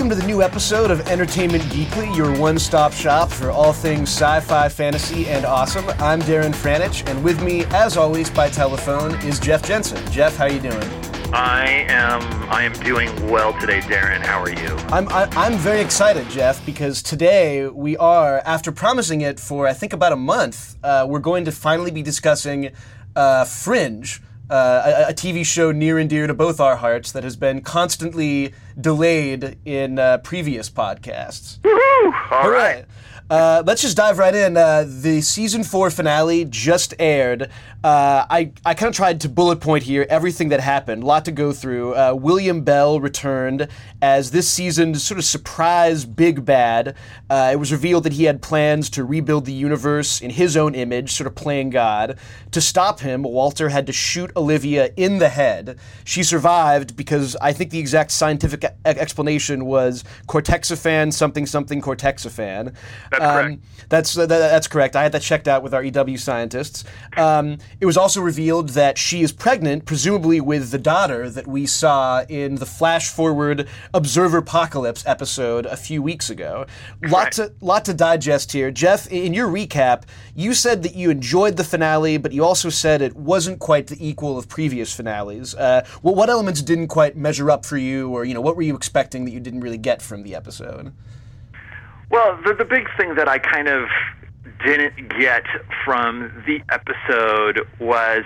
Welcome to the new episode of Entertainment Geekly, your one-stop shop for all things sci-fi, fantasy, and awesome. I'm Darren Franich, and with me, as always, by telephone, is Jeff Jensen. Jeff, how you doing? I am doing well today, Darren. How are you? I'm very excited, Jeff, because today we are, after promising it for I think about a month, we're going to finally be discussing Fringe, a TV show near and dear to both our hearts that has been constantly delayed in previous podcasts. Woohoo! All right. Let's just dive right in. The season 4 finale just aired. I kind of tried to bullet point here everything that happened. A lot to go through. William Bell returned as this season's sort of surprise big bad. It was revealed that he had plans to rebuild the universe in his own image, sort of playing God. To stop him, Walter had to shoot Olivia in the head. She survived because I think the exact scientific explanation was Cortexophan, something, something, Cortexophan. That's correct. I had that checked out with our EW scientists. It was also revealed that she is pregnant, presumably with the daughter that we saw in the flash-forward Observerpocalypse episode a few weeks ago. Lot to digest here. Jeff, in your recap, you said that you enjoyed the finale, but you also said it wasn't quite the equal of previous finales. Well, what elements didn't quite measure up for you, or what were you expecting that you didn't really get from the episode? Well, the big thing that I kind of didn't get from the episode was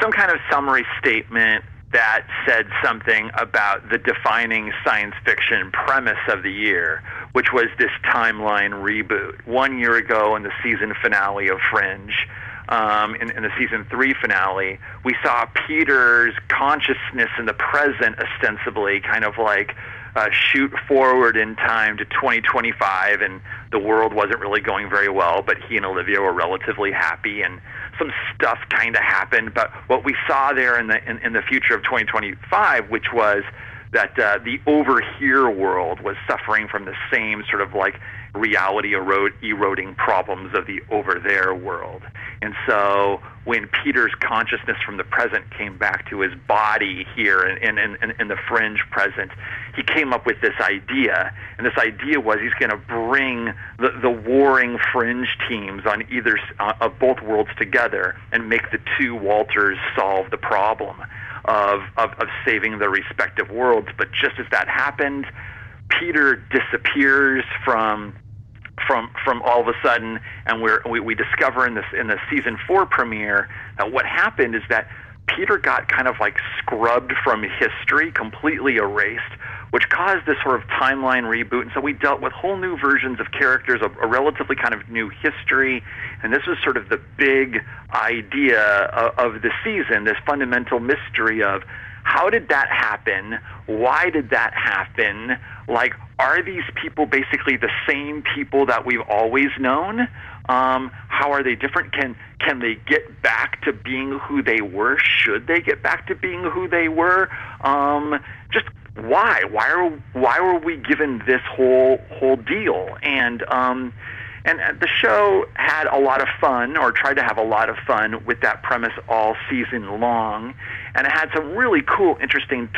some kind of summary statement that said something about the defining science fiction premise of the year, which was this timeline reboot. 1 year ago in the season finale of Fringe, in the season 3 finale, we saw Peter's consciousness in the present ostensibly kind of like shoot forward in time to 2025, and the world wasn't really going very well, but he and Olivia were relatively happy, and some stuff kind of happened. But what we saw there in the future of 2025, which was that the over here world was suffering from the same sort of like reality eroding problems of the over there world. And so when Peter's consciousness from the present came back to his body here in the Fringe present, he came up with this idea. And this idea was he's going to bring the warring Fringe teams on either of both worlds together and make the two Walters solve the problem of saving their respective worlds. But just as that happened, Peter disappears from all of a sudden, and we discover in the season 4 premiere that what happened is that Peter got kind of like scrubbed from history, completely erased, which caused this sort of timeline reboot. And so we dealt with whole new versions of characters, a relatively kind of new history. And this was sort of the big idea of the season, this fundamental mystery of how did that happen? Why did that happen? Like, are these people basically the same people that we've always known? How are they different? Can they get back to being who they were? Should they get back to being who they were? Just why? Why were we given this whole deal? And the show had a lot of fun, or tried to have a lot of fun, with that premise all season long. And it had some really cool, interesting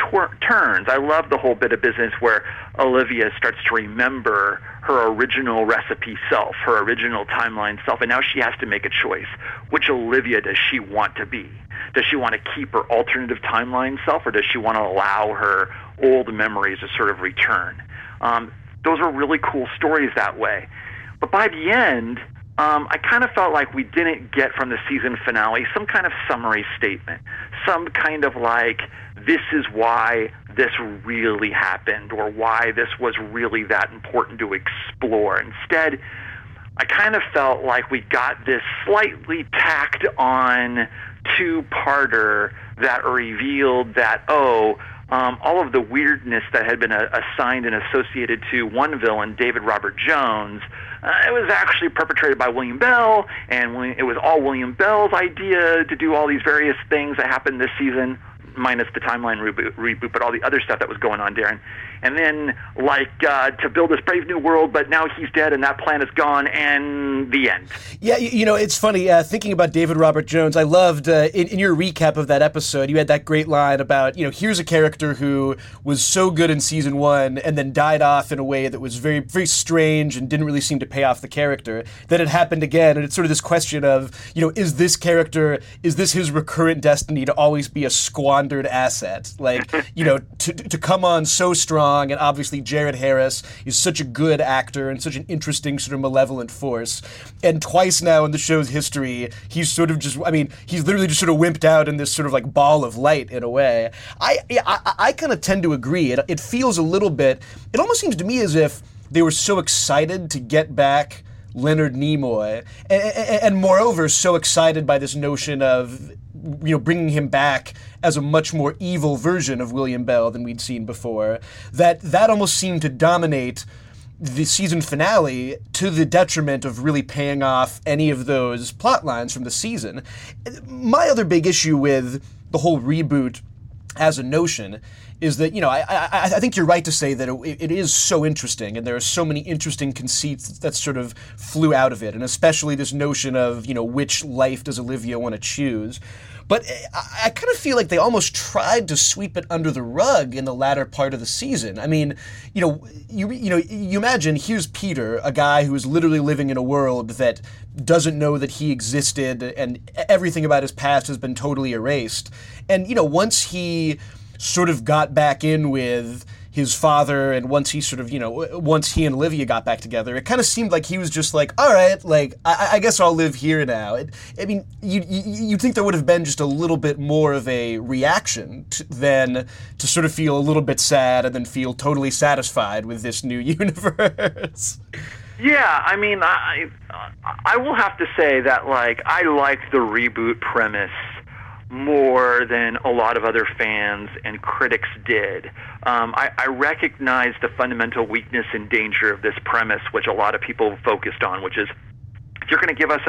turns. I love the whole bit of business where Olivia starts to remember her original recipe self, her original timeline self, and now she has to make a choice. Which Olivia does she want to be? Does she want to keep her alternative timeline self, or does she want to allow her old memories to sort of return? Those were really cool stories that way. But by the end, I kind of felt like we didn't get from the season finale some kind of summary statement, some kind of like, this is why this really happened, or why this was really that important to explore. Instead, I kind of felt like we got this slightly tacked on two-parter that revealed that, all of the weirdness that had been assigned and associated to one villain, David Robert Jones, it was actually perpetrated by William Bell, and it was all William Bell's idea to do all these various things that happened this season. minus the timeline reboot, but all the other stuff that was going on, Darren. And then, like, to build this brave new world, but now he's dead and that plan is gone, and the end. Yeah, you know, it's funny, thinking about David Robert Jones, I loved, in your recap of that episode, you had that great line about, you know, here's a character who was so good in season one and then died off in a way that was very, very strange and didn't really seem to pay off the character. Then it happened again, and it's sort of this question of, you know, is this character, is this his recurrent destiny to always be a squandered asset? Like, you know, to come on so strong. And obviously Jared Harris is such a good actor and such an interesting sort of malevolent force. And twice now in the show's history, he's sort of just, I mean, he's literally just sort of wimped out in this sort of like ball of light in a way. I kind of tend to agree. It feels a little bit, it almost seems to me as if they were so excited to get back Leonard Nimoy and moreover so excited by this notion of, you know, bringing him back as a much more evil version of William Bell than we'd seen before, that almost seemed to dominate the season finale to the detriment of really paying off any of those plot lines from the season. My other big issue with the whole reboot as a notion is that, you know, I think you're right to say that it is so interesting, and there are so many interesting conceits that sort of flew out of it, and especially this notion of, you know, which life does Olivia want to choose. But I kind of feel like they almost tried to sweep it under the rug in the latter part of the season. I mean, you know, you imagine here's Peter, a guy who is literally living in a world that doesn't know that he existed, and everything about his past has been totally erased. And, you know, once he sort of got back in with his father, and once he sort of, you know, once he and Olivia got back together, it kind of seemed like he was just like, all right, like, I guess I'll live here now. I mean, you'd think there would have been just a little bit more of a reaction than to sort of feel a little bit sad and then feel totally satisfied with this new universe. Yeah, I mean, I will have to say that, like, I liked the reboot premise more than a lot of other fans and critics did. I recognize the fundamental weakness and danger of this premise, which a lot of people focused on, which is if you're going to give us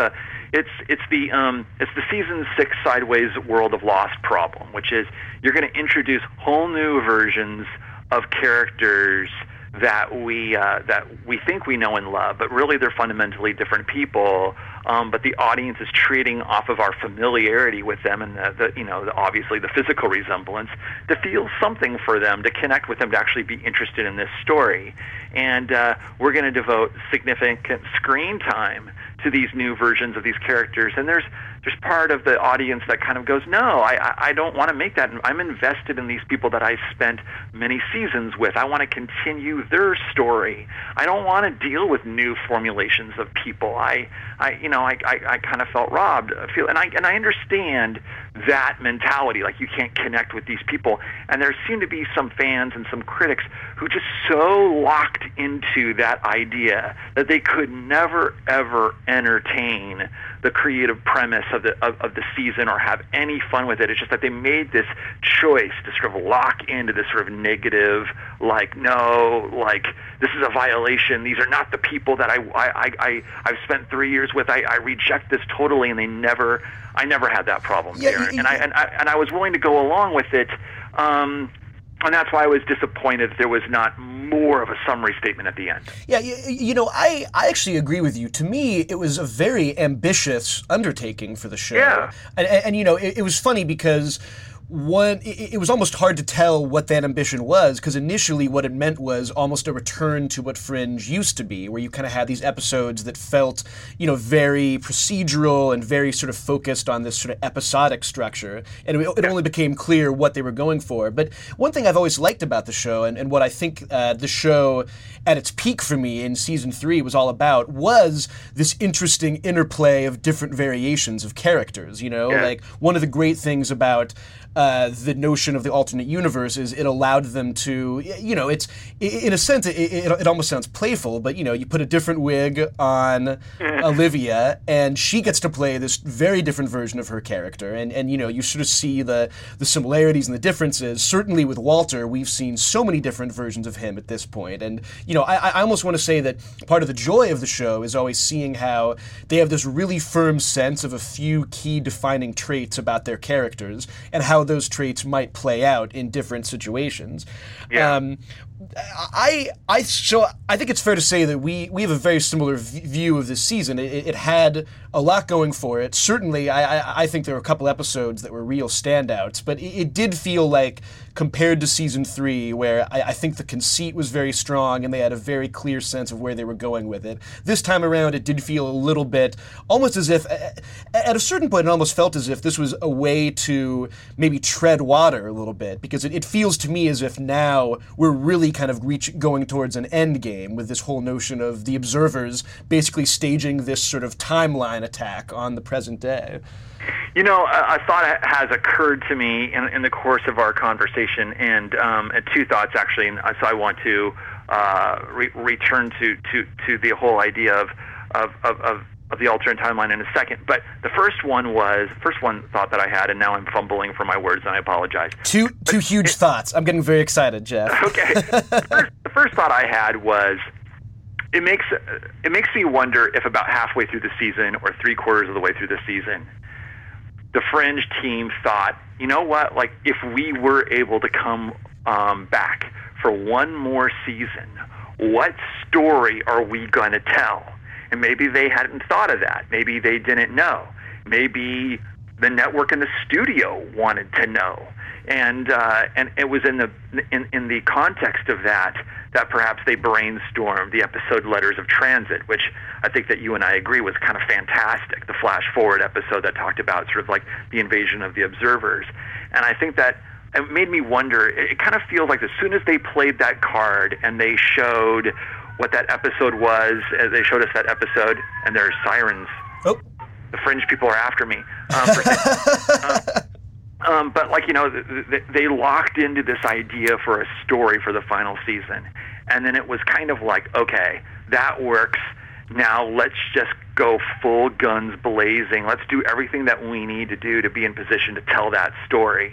it's the season 6 sideways world of Lost problem, which is you're going to introduce whole new versions of characters that we think we know and love, but really they're fundamentally different people. But the audience is trading off of our familiarity with them and the obviously the physical resemblance to feel something for them, to connect with them, to actually be interested in this story. And we're going to devote significant screen time to these new versions of these characters. And there's part of the audience that kind of goes, no, I don't want to make that. I'm invested in these people that I spent many seasons with. I want to continue their story. I don't want to deal with new formulations of people. I kind of felt robbed. And I understand that mentality, like you can't connect with these people. And there seem to be some fans and some critics who just so locked into that idea that they could never, ever entertain the creative premise of the season or have any fun with it. It's just that they made this choice to sort of lock into this sort of negative, like, no, like, this is a violation. These are not the people that I've spent 3 years with. I reject this totally, and I never had that problem, Darren. Yeah. And I was willing to go along with it. And that's why I was disappointed there was not more of a summary statement at the end. Yeah, you know, I actually agree with you. To me, it was a very ambitious undertaking for the show. Yeah. And you know, it was funny because it was almost hard to tell what that ambition was, because initially what it meant was almost a return to what Fringe used to be, where you kind of had these episodes that felt, you know, very procedural and very sort of focused on this sort of episodic structure, and it only became clear what they were going for. But one thing I've always liked about the show, and what I think the show at its peak for me in season 3 was all about, was this interesting interplay of different variations of characters, you know? Yeah. Like, one of the great things about the notion of the alternate universe is it allowed them to, you know, it almost sounds playful, but, you know, you put a different wig on Olivia, and she gets to play this very different version of her character, and you know, you sort of see the similarities and the differences. Certainly with Walter, we've seen so many different versions of him at this point, and, you know, I almost want to say that part of the joy of the show is always seeing how they have this really firm sense of a few key defining traits about their characters, and how those traits might play out in different situations. Yeah. I think it's fair to say that we have a very similar view of this season. It had a lot going for it. Certainly, I think there were a couple episodes that were real standouts, but it did feel like, compared to season 3, where I think the conceit was very strong and they had a very clear sense of where they were going with it, this time around it did feel a little bit, almost as if, at a certain point it almost felt as if this was a way to maybe tread water a little bit, because it feels to me as if now we're really kind of going towards an end game with this whole notion of the observers basically staging this sort of timeline attack on the present day. You know, a thought has occurred to me in the course of our conversation, and two thoughts actually, and so I want to return to the whole idea of the alternate timeline in a second. But the first thought that I had, and now I'm fumbling for my words, and I apologize. Two huge thoughts. I'm getting very excited, Jeff. Okay. The first thought I had was, it makes me wonder if about halfway through the season or three-quarters of the way through the season, the Fringe team thought, you know what, like, if we were able to come back for one more season, what story are we going to tell? And maybe they hadn't thought of that. Maybe they didn't know. Maybe the network and the studio wanted to know. And it was in the context of that perhaps they brainstormed the episode Letters of Transit, which I think that you and I agree was kind of fantastic, the flash-forward episode that talked about sort of like the invasion of the observers. And I think that it made me wonder, it kind of feels like as soon as they played that card and they showed what that episode was, they showed us that episode, and there are sirens. Oh. The Fringe people are after me. But, like, you know, they locked into this idea for a story for the final season. And then it was kind of like, okay, that works. Now let's just go full guns blazing. Let's do everything that we need to do to be in position to tell that story.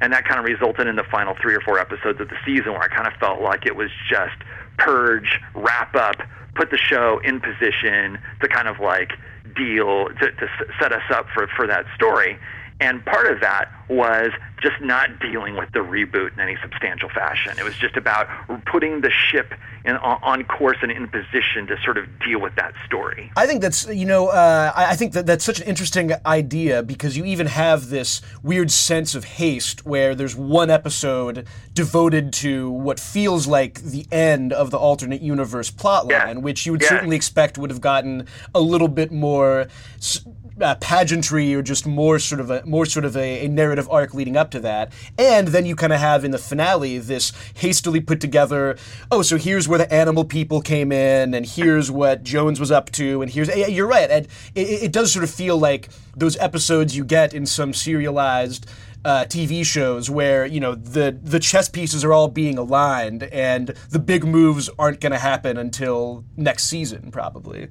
And that kind of resulted in the final 3 or 4 episodes of the season, where I kind of felt like it was just purge, wrap up, put the show in position to kind of like deal, to set us up for that story. And part of that was just not dealing with the reboot in any substantial fashion. It was just about putting the ship on course and in position to sort of deal with that story. I think that's, you know, I think that that's such an interesting idea, because you even have this weird sense of haste where there's one episode devoted to what feels like the end of the alternate universe plotline, yeah, which you would certainly expect would have gotten a little bit more pageantry, or just more sort of a narrative arc leading up to that. And then you kind of have in the finale this hastily put together, oh, so here's where the animal people came in, and here's what Jones was up to, and here's, you're right, and it does sort of feel like those episodes you get in some serialized TV shows where, you know, the chess pieces are all being aligned and the big moves aren't going to happen until next season, probably.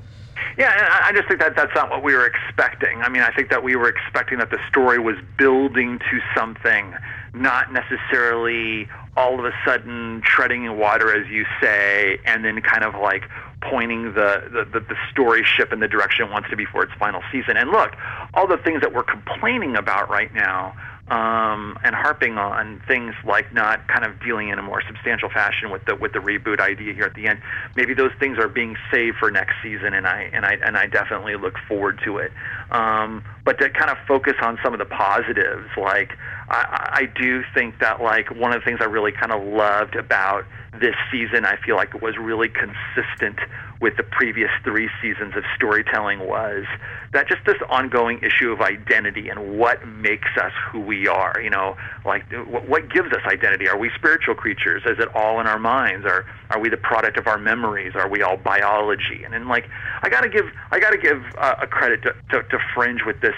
Yeah, and I just think that that's not what we were expecting. I mean, I think that we were expecting that the story was building to something, not necessarily all of a sudden treading in water, as you say, and then kind of like pointing the story ship in the direction it wants to be for its final season. And look, all the things that we're complaining about right now, and harping on things like not kind of dealing in a more substantial fashion with the reboot idea here at the end, maybe those things are being saved for next season, and I definitely look forward to it. But to kind of focus on some of the positives, like I do think that, like, one of the things I really kind of loved about this season, I feel like it was really consistent with the previous 3 seasons of storytelling, was that just this ongoing issue of identity and what makes us who we are, you know, like what gives us identity? Are we spiritual creatures? Is it all in our minds? Are we the product of our memories? Are we all biology? And then, like, I gotta give a credit to Fringe with this,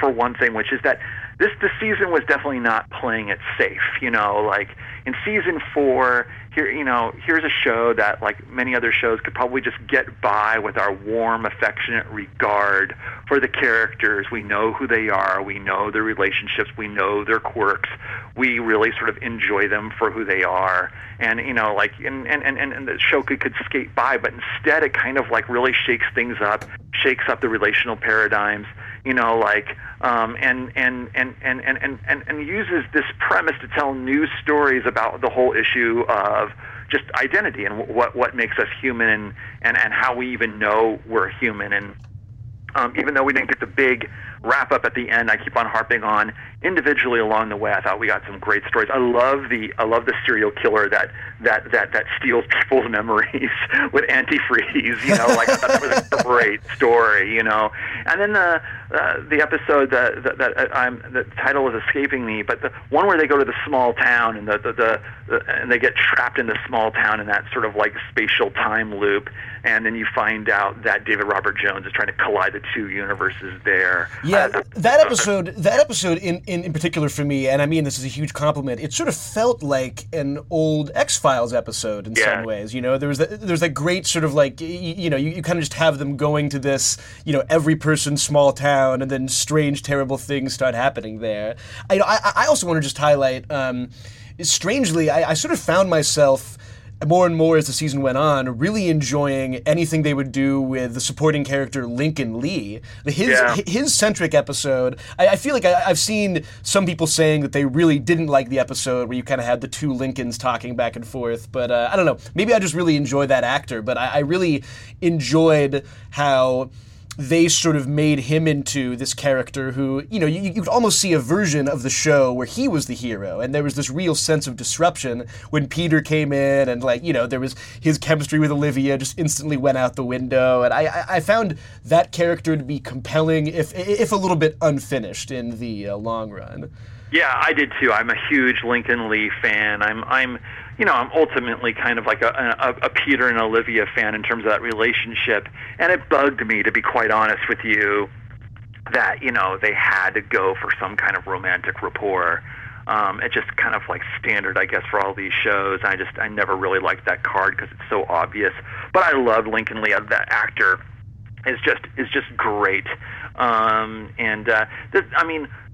for one thing, which is that this season was definitely not playing it safe, you know, like in season 4, here, you know, here's a show that, like many other shows, could probably just get by with our warm, affectionate regard for the characters. We know who they are, we know their relationships, we know their quirks, we really sort of enjoy them for who they are. And, you know, like, and the show could skate by, but instead it kind of like really shakes things up, shakes up the relational paradigms, you know, like, and uses this premise to tell news stories about the whole issue of just identity and what makes us human and how we even know we're human. And even though we didn't get the big wrap-up at the end, I keep on harping on individually along the way. I thought we got some great stories. I love the serial killer that steals people's memories with antifreeze. You know, like, I thought that was a great story. You know, and then the episode the title is escaping me, but the one where they go to the small town and and they get trapped in the small town in that sort of like spatial time loop, and then you find out that David Robert Jones is trying to collide the two universes there. Yeah, that episode in particular for me, and I mean this is a huge compliment, it sort of felt like an old X-Files episode in some ways. You know, there was that great sort of like, you know, you kind of just have them going to this, you know, every person small town, and then strange, terrible things start happening there. I also want to just highlight, strangely, I sort of found myself more and more as the season went on, really enjoying anything they would do with the supporting character Lincoln Lee. His centric episode, I feel like I've seen some people saying that they really didn't like the episode where you kind of had the two Lincolns talking back and forth, but I don't know. Maybe I just really enjoy that actor, but I really enjoyed how they sort of made him into this character who, you know, you could almost see a version of the show where he was the hero, and there was this real sense of disruption when Peter came in, and, like, you know, there was his chemistry with Olivia just instantly went out the window, and I found that character to be compelling, if a little bit unfinished in the long run. Yeah, I did too. I'm a huge Lincoln Lee fan. I'm ultimately kind of like a Peter and Olivia fan in terms of that relationship. And it bugged me, to be quite honest with you, that, you know, they had to go for some kind of romantic rapport. It's just kind of like standard, I guess, for all these shows. I never really liked that card because it's so obvious. But I love Lincoln Lee. That actor is just great.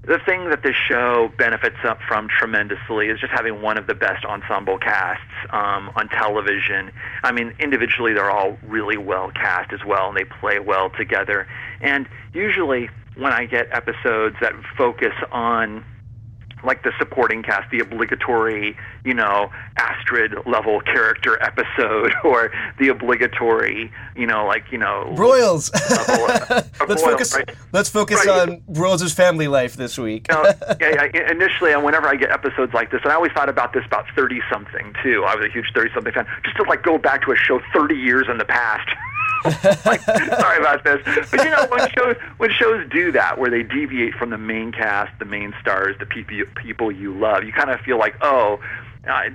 The thing that this show benefits up from tremendously is just having one of the best ensemble casts on television. I mean, individually, they're all really well cast as well, and they play well together. And usually when I get episodes that focus on, like, the supporting cast, the obligatory, you know, Astrid-level character episode, or the obligatory, you know, like, you know... Broyles! Let's focus on Broyles' family life this week. You know, initially, whenever I get episodes like this, and I always thought about this about 30-something, too. I was a huge 30-something fan. Just to, like, go back to a show 30 years in the past. Like, sorry about this, but you know, when shows do that, where they deviate from the main cast, the main stars, the people you love, you kind of feel like, oh,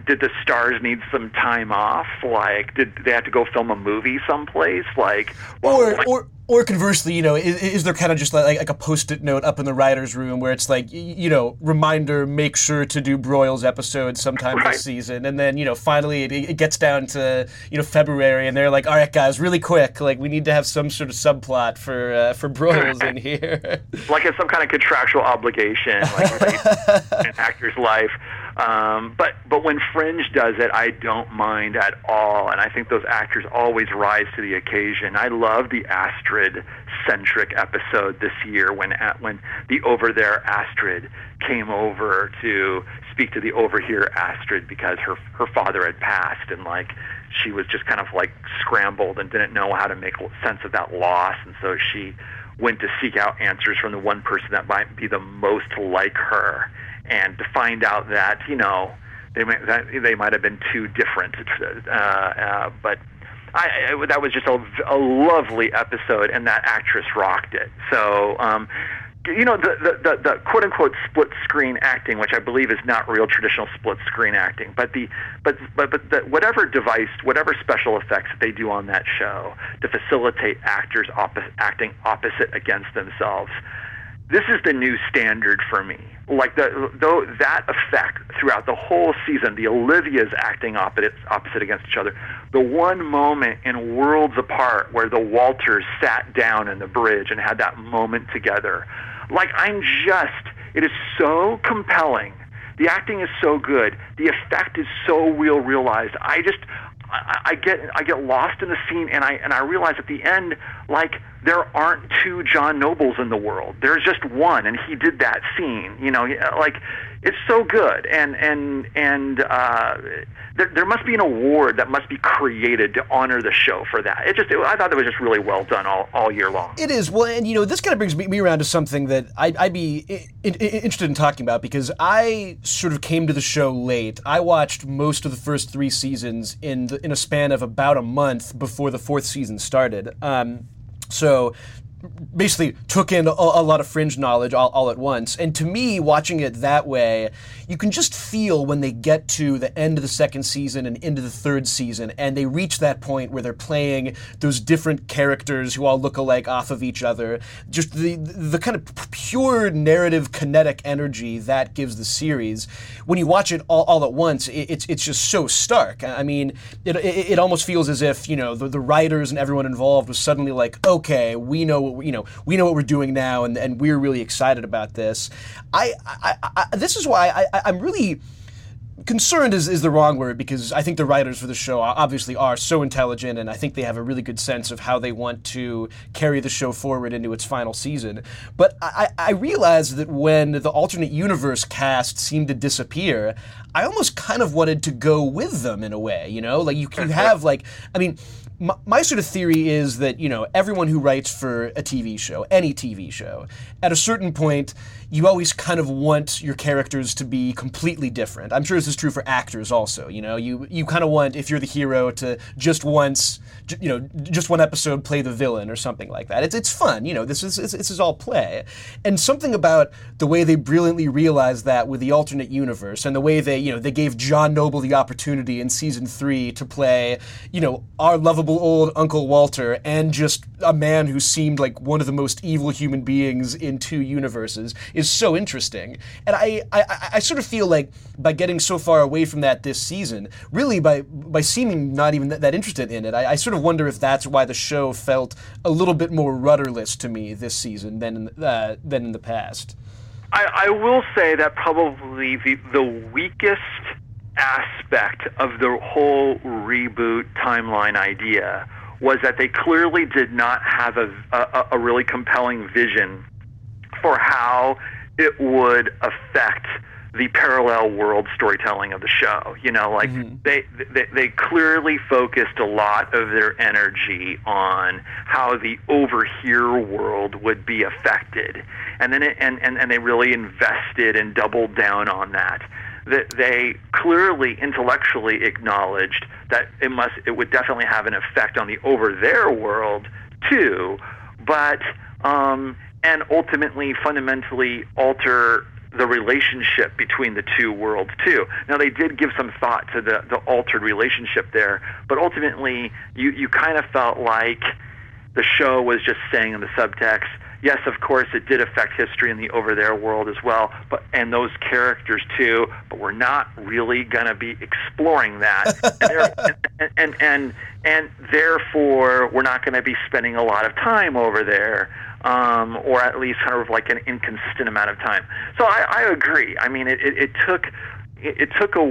did the stars need some time off? Like, did they have to go film a movie someplace? Like, or conversely, you know, is there kind of just like a Post-it note up in the writer's room where it's like, you know, reminder, make sure to do Broyles episode sometime this season. And then, you know, finally it gets down to, you know, February, and they're like, all right, guys, really quick, like, we need to have some sort of subplot for Broyles in here. Like it's some kind of contractual obligation, like an actor's life. But when Fringe does it, I don't mind at all, and I think those actors always rise to the occasion. I love the Astrid-centric episode this year when the over there Astrid came over to speak to the over here Astrid because her father had passed, and like she was just kind of like scrambled and didn't know how to make sense of that loss, and so she went to seek out answers from the one person that might be the most like her. And to find out that, you know, they might have been too different, but that was just a lovely episode, and that actress rocked it. So, you know, the quote unquote split screen acting, which I believe is not real traditional split screen acting, but whatever device, whatever special effects that they do on that show to facilitate actors acting opposite against themselves. This is the new standard for me. Like that effect throughout the whole season, the Olivias acting opposite against each other. The one moment in Worlds Apart where the Walters sat down in the bridge and had that moment together. Like, it is so compelling. The acting is so good. The effect is so realized. I get lost in the scene, and I realize at the end, like, there aren't two John Nobles in the world. There's just one, and he did that scene. You know, like, it's so good. And there must be an award that must be created to honor the show for that. I thought that was just really well done all year long. It is. Well, and, you know, this kind of brings me around to something that I'd be interested in talking about, because I sort of came to the show late. I watched most of the first three seasons in a span of about a month before the fourth season started. So basically took in a lot of Fringe knowledge all at once. And to me, watching it that way, you can just feel when they get to the end of the second season and into the third season, and they reach that point where they're playing those different characters who all look alike off of each other, just the kind of pure narrative kinetic energy that gives the series. When you watch it all at once, it's just so stark. I mean, it almost feels as if, you know, the writers and everyone involved was suddenly like, okay, we know what we're doing now, and we're really excited about this. This is why I'm really concerned is the wrong word, because I think the writers for the show obviously are so intelligent, and I think they have a really good sense of how they want to carry the show forward into its final season. But I realized that when the alternate universe cast seemed to disappear, I almost kind of wanted to go with them in a way, you know? Like, you have, like, I mean, my sort of theory is that, you know, everyone who writes for a TV show, any TV show, at a certain point, you always kind of want your characters to be completely different. I'm sure this is true for actors also, you know? You kind of want, if you're the hero, to just one episode play the villain or something like that. It's fun, you know, this is all play. And something about the way they brilliantly realized that with the alternate universe, and the way they, you know, they gave John Noble the opportunity in season 3 to play, you know, our lovable old Uncle Walter, and just a man who seemed like one of the most evil human beings in two universes, is so interesting. And I sort of feel like by getting so far away from that this season, really by seeming not even that interested in it, I sort of wonder if that's why the show felt a little bit more rudderless to me this season than in the past. I will say that probably the weakest aspect of the whole reboot timeline idea was that they clearly did not have a really compelling vision for how it would affect the parallel world storytelling of the show. You know, like, mm-hmm. they clearly focused a lot of their energy on how the over here world would be affected, and then they really invested and doubled down on that. That they clearly intellectually acknowledged that it would definitely have an effect on the over there world too, but and ultimately fundamentally alter the relationship between the two worlds too. Now, they did give some thought to the altered relationship there, but ultimately you kind of felt like the show was just saying in the subtext, yes, of course, it did affect history in the over-there world as well, and those characters too, but we're not really going to be exploring that. and therefore, we're not going to be spending a lot of time over there, or at least kind of like an inconsistent amount of time. So I agree. I mean, it took the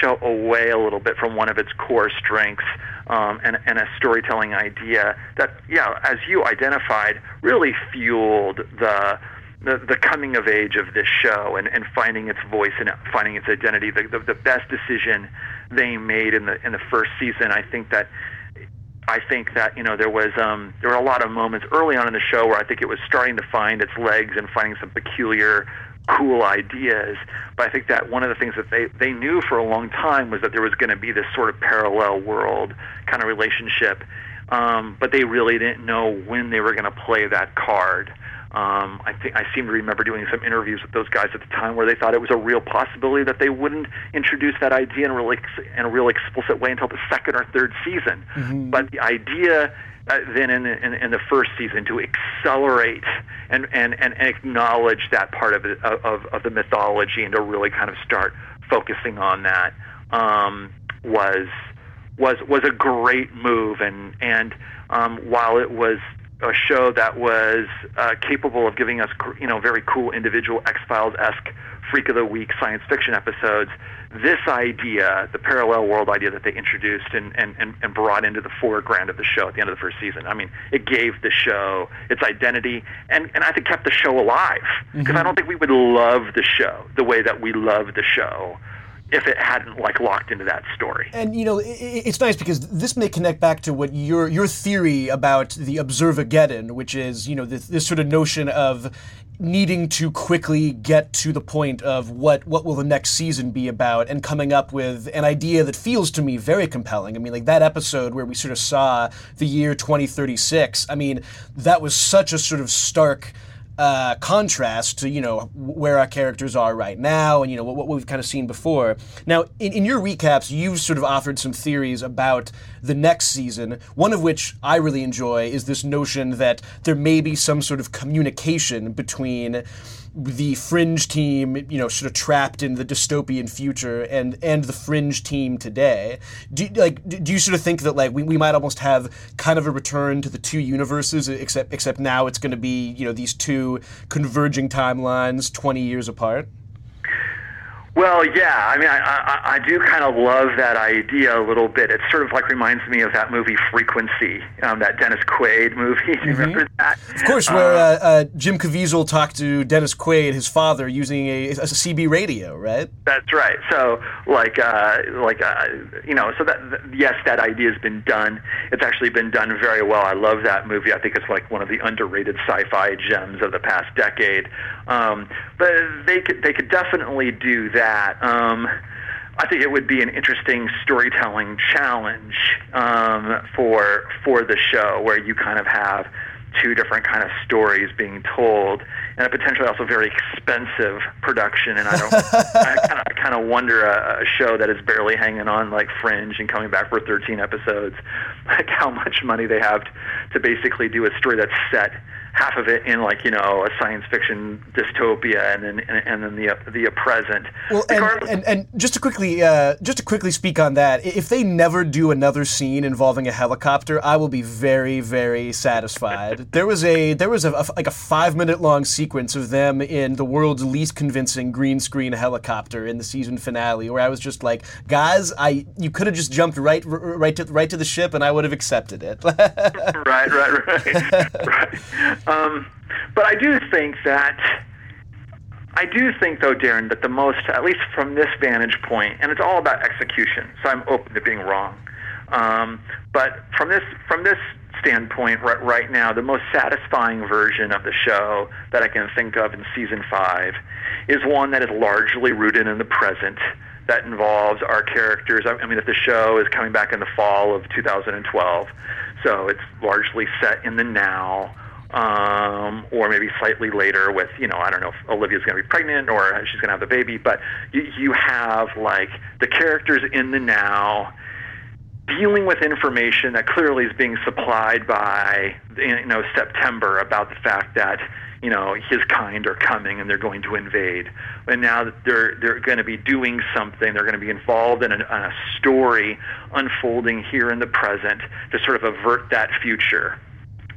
show away a little bit from one of its core strengths, and a storytelling idea that, yeah, as you identified, really fueled the coming of age of this show, and finding its voice and finding its identity. The best decision they made in the first season, I think that, you know, there were a lot of moments early on in the show where I think it was starting to find its legs and finding some peculiar, cool ideas. But I think that one of the things that they knew for a long time was that there was going to be this sort of parallel world kind of relationship, but they really didn't know when they were going to play that card. I think I seem to remember doing some interviews with those guys at the time where they thought it was a real possibility that they wouldn't introduce that idea in a real explicit way until the second or third season. Mm-hmm. But the idea then in the first season to accelerate and acknowledge that part of the mythology, and to really kind of start focusing on that, was a great move. And while it was a show that was capable of giving us, you know, very cool individual X-Files-esque freak of the week science fiction episodes. This idea, the parallel world idea that they introduced and brought into the foreground of the show at the end of the first season, I mean, it gave the show its identity, and I think kept the show alive, because I don't think we would love the show the way that we love the show if it hadn't, like, locked into that story. And, you know, it's nice because this may connect back to what your theory about the Observageddon, which is, you know, this sort of notion of needing to quickly get to the point of what will the next season be about, and coming up with an idea that feels to me very compelling. I mean, like that episode where we sort of saw the year 2036, I mean, that was such a sort of stark contrast to, you know, where our characters are right now and, you know, what we've kind of seen before. Now, in your recaps, you've sort of offered some theories about the next season, one of which I really enjoy is this notion that there may be some sort of communication between the Fringe team, you know, sort of trapped in the dystopian future, and the Fringe team today. Do you sort of think that, like, we might almost have kind of a return to the two universes, except now it's going to be, you know, these two converging timelines 20 years apart? Well, yeah. I mean, I do kind of love that idea a little bit. It sort of, like, reminds me of that movie Frequency, that Dennis Quaid movie. Do you remember that? Of course, where Jim Caviezel talked to Dennis Quaid, his father, using a CB radio, right? That's right. So, you know, so yes, that idea has been done. It's actually been done very well. I love that movie. I think it's, like, one of the underrated sci-fi gems of the past decade. But they could definitely do that. I think it would be an interesting storytelling challenge for the show, where you kind of have two different kind of stories being told, and a potentially also very expensive production. And I kind of wonder, a show that is barely hanging on like Fringe and coming back for 13 episodes, like how much money they have to basically do a story that's set half of it in, like, you know, a science fiction dystopia, and then the present. Well, and just to quickly speak on that, if they never do another scene involving a helicopter, I will be very, very satisfied. There was a like a 5-minute long sequence of them in the world's least convincing green screen helicopter in the season finale, where I was just like, guys, you could have just jumped right to the ship, and I would have accepted it. Right. Right. But I do think though, Darren, that the most, at least from this vantage point, and it's all about execution, so I'm open to being wrong. But from this standpoint, right now, the most satisfying version of the show that I can think of in season 5 is one that is largely rooted in the present, that involves our characters. I mean, if the show is coming back in the fall of 2012, so it's largely set in the now, or maybe slightly later with, you know, I don't know if Olivia's going to be pregnant or she's going to have the baby, but you have, like, the characters in the now dealing with information that clearly is being supplied by, you know, September about the fact that, you know, his kind are coming and they're going to invade. And now that they're going to be doing something, they're going to be involved in a story unfolding here in the present to sort of avert that future.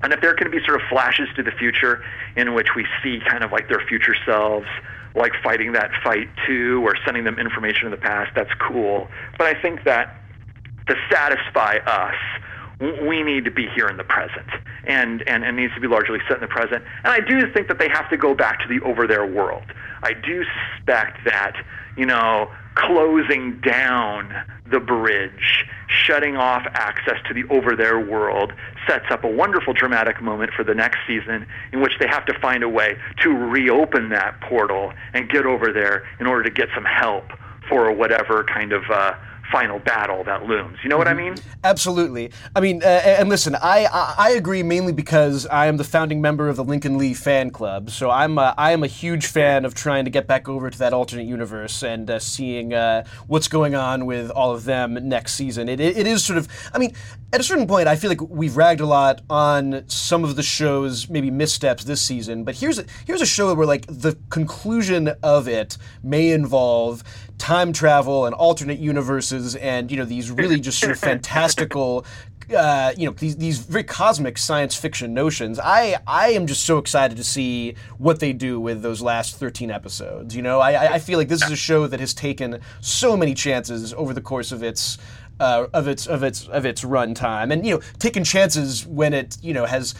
And if there can be sort of flashes to the future in which we see kind of like their future selves, like fighting that fight too, or sending them information in the past, that's cool. But I think that to satisfy us, we need to be here in the present, and it needs to be largely set in the present. And I do think that they have to go back to the over there world. I do suspect that, you know, closing down the bridge, shutting off access to the over there world, sets up a wonderful dramatic moment for the next season in which they have to find a way to reopen that portal and get over there in order to get some help for whatever kind of final battle that looms. You know what I mean? Absolutely. I mean, and listen, I agree, mainly because I am the founding member of the Lincoln Lee fan club, so I am a huge fan of trying to get back over to that alternate universe and seeing what's going on with all of them next season. It is sort of, I mean, at a certain point, I feel like we've ragged a lot on some of the show's maybe missteps this season, but here's a show where, like, the conclusion of it may involve time travel and alternate universes and, you know, these really just sort of fantastical you know, these very cosmic science fiction notions. I am just so excited to see what they do with those last 13 episodes. You know, I feel like this is a show that has taken so many chances over the course of its run time, and you know, taking chances when it, you know, has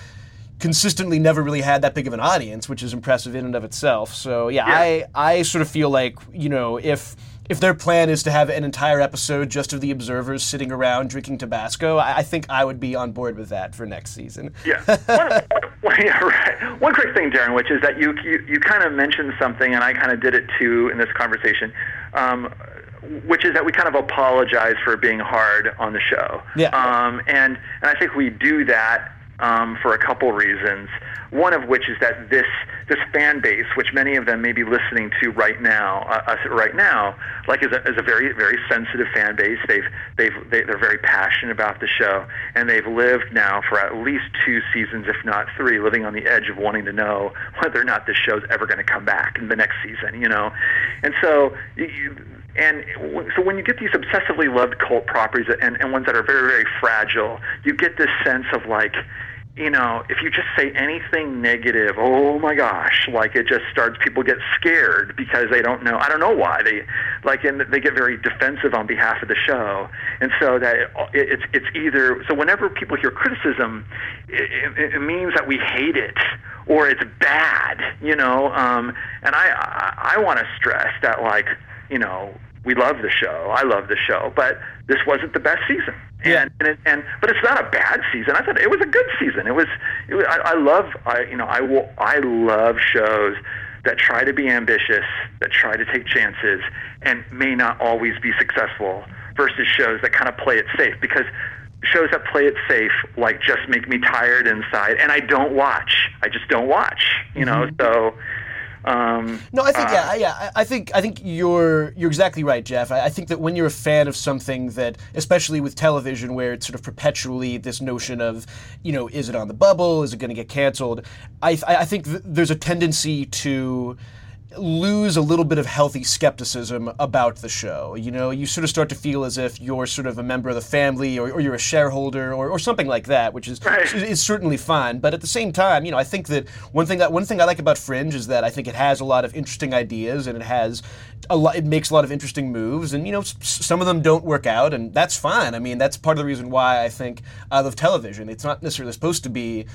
consistently never really had that big of an audience, which is impressive in and of itself. So yeah. I sort of feel like, you know, if their plan is to have an entire episode just of the observers sitting around drinking Tabasco, I think I would be on board with that for next season. Yeah. One quick thing, Darren, which is that you kind of mentioned something, and I kind of did it too in this conversation, which is that we kind of apologize for being hard on the show. Yeah. And I think we do that for a couple reasons. One of which is that this fan base, which many of them may be listening to right now, like is a very, very sensitive fan base. They're very passionate about the show, and they've lived now for at least 2 seasons, if not 3, living on the edge of wanting to know whether or not this show's ever going to come back in the next season, you know. And so so when you get these obsessively loved cult properties and ones that are very, very fragile, you get this sense of like, you know, if you just say anything negative, oh my gosh, like it just starts, people get scared because they don't know, I don't know why, they get very defensive on behalf of the show. And so that so whenever people hear criticism, it means that we hate it or it's bad, you know, and I want to stress that, like, you know, we love the show. I love the show, but this wasn't the best season. Yeah. But it's not a bad season. I thought it was a good season. It was I love shows that try to be ambitious, that try to take chances, and may not always be successful, versus shows that kind of play it safe, because shows that play it safe, like, just make me tired inside, and I don't watch. I just don't watch. You mm-hmm. know, so. No, I think I think you're exactly right, Jeff. I think that when you're a fan of something that, especially with television, where it's sort of perpetually this notion of, you know, is it on the bubble? Is it going to get canceled? I think there's a tendency to lose a little bit of healthy skepticism about the show. You know, you sort of start to feel as if you're sort of a member of the family, or you're a shareholder, or something like that, which is right. is certainly fine. But at the same time, you know, I think that one thing I like about Fringe is that I think it has a lot of interesting ideas, and it makes a lot of interesting moves, and, you know, some of them don't work out, and that's fine. I mean, that's part of the reason why I think I love television. It's not necessarily supposed to be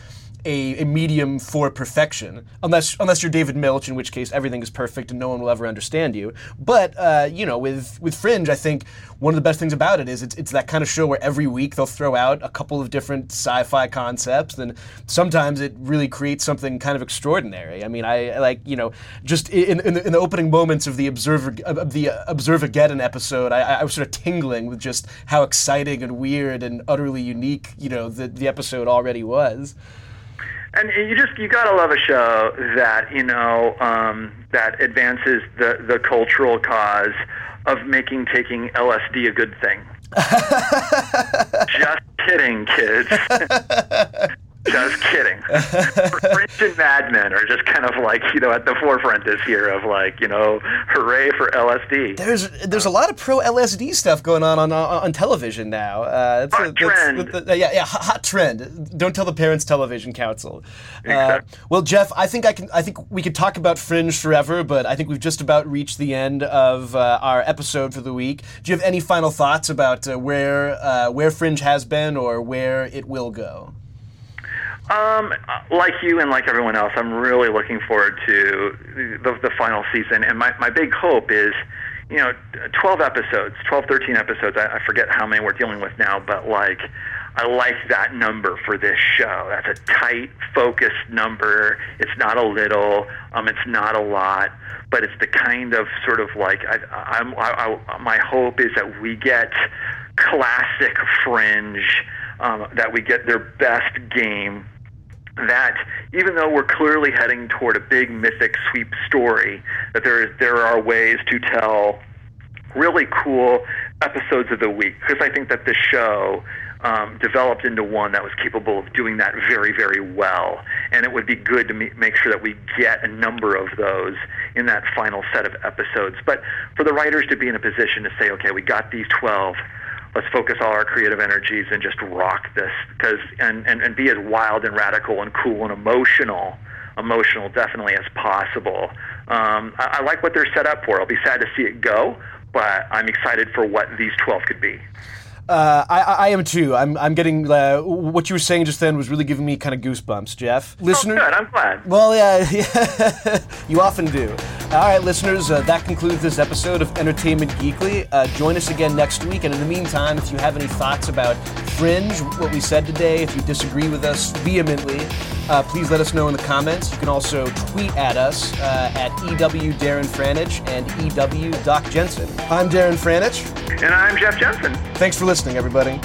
a medium for perfection, unless you're David Milch, in which case everything is perfect and no one will ever understand you. But you know, with Fringe, I think one of the best things about it is it's that kind of show where every week they'll throw out a couple of different sci-fi concepts, and sometimes it really creates something kind of extraordinary. I mean, I like, you know, just in the opening moments of the Observageddon episode, I was sort of tingling with just how exciting and weird and utterly unique, you know, the episode already was. And you gotta love a show that, you know, that advances the cultural cause of taking LSD a good thing. Just kidding, kids. Just kidding. Fringe and Mad Men are just kind of like, you know, at the forefront this year of, like, you know, hooray for LSD. There's a lot of pro LSD stuff going on television now. Hot trend. Hot trend. Don't tell the parents. Television Council. Exactly. Well, Jeff, I think we could talk about Fringe forever, but I think we've just about reached the end of our episode for the week. Do you have any final thoughts about where Fringe has been or where it will go? Like you and like everyone else, I'm really looking forward to the final season. And my big hope is, you know, 12 episodes, 12, 13 episodes. I forget how many we're dealing with now, but, like, I like that number for this show. That's a tight, focused number. It's not a little, it's not a lot, but it's the kind of sort of like, my hope is that we get classic Fringe, that we get their best game. That even though we're clearly heading toward a big mythic sweep story, that there are ways to tell really cool episodes of the week, because I think that this show developed into one that was capable of doing that very, very well, and it would be good to make sure that we get a number of those in that final set of episodes. But for the writers to be in a position to say, okay, we got these 12, let's focus all our creative energies and just rock this, because and be as wild and radical and cool and emotional definitely as possible. I like what they're set up for. I'll be sad to see it go, but I'm excited for what these 12 could be. I am too. I'm getting what you were saying just then was really giving me kind of goosebumps, Jeff. Listeners, good. I'm glad. Well, yeah, you often do. All right, listeners, that concludes this episode of Entertainment Geekly. Join us again next week. And in the meantime, if you have any thoughts about Fringe, what we said today, if you disagree with us vehemently, please let us know in the comments. You can also tweet at us at EW Darren Franich and EW Doc Jensen. I'm Darren Franich. And I'm Jeff Jensen. Thanks for listening, everybody.